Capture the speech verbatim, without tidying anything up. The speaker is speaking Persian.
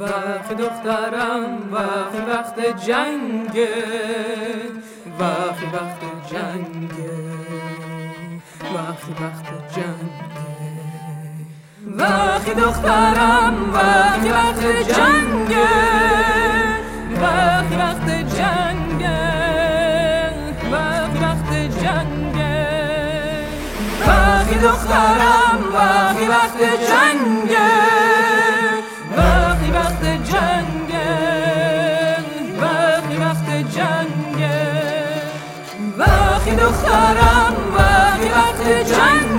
وقت دخترم وقت وقت جنگه وقت وقت جنگه وقت وقت جنگه وقت دخترم وقت وقت جنگه وقت وقت جنگه وقت وقت جنگه وقت دخترم وقت وقت جنگه Vakhi Vaghte Jange.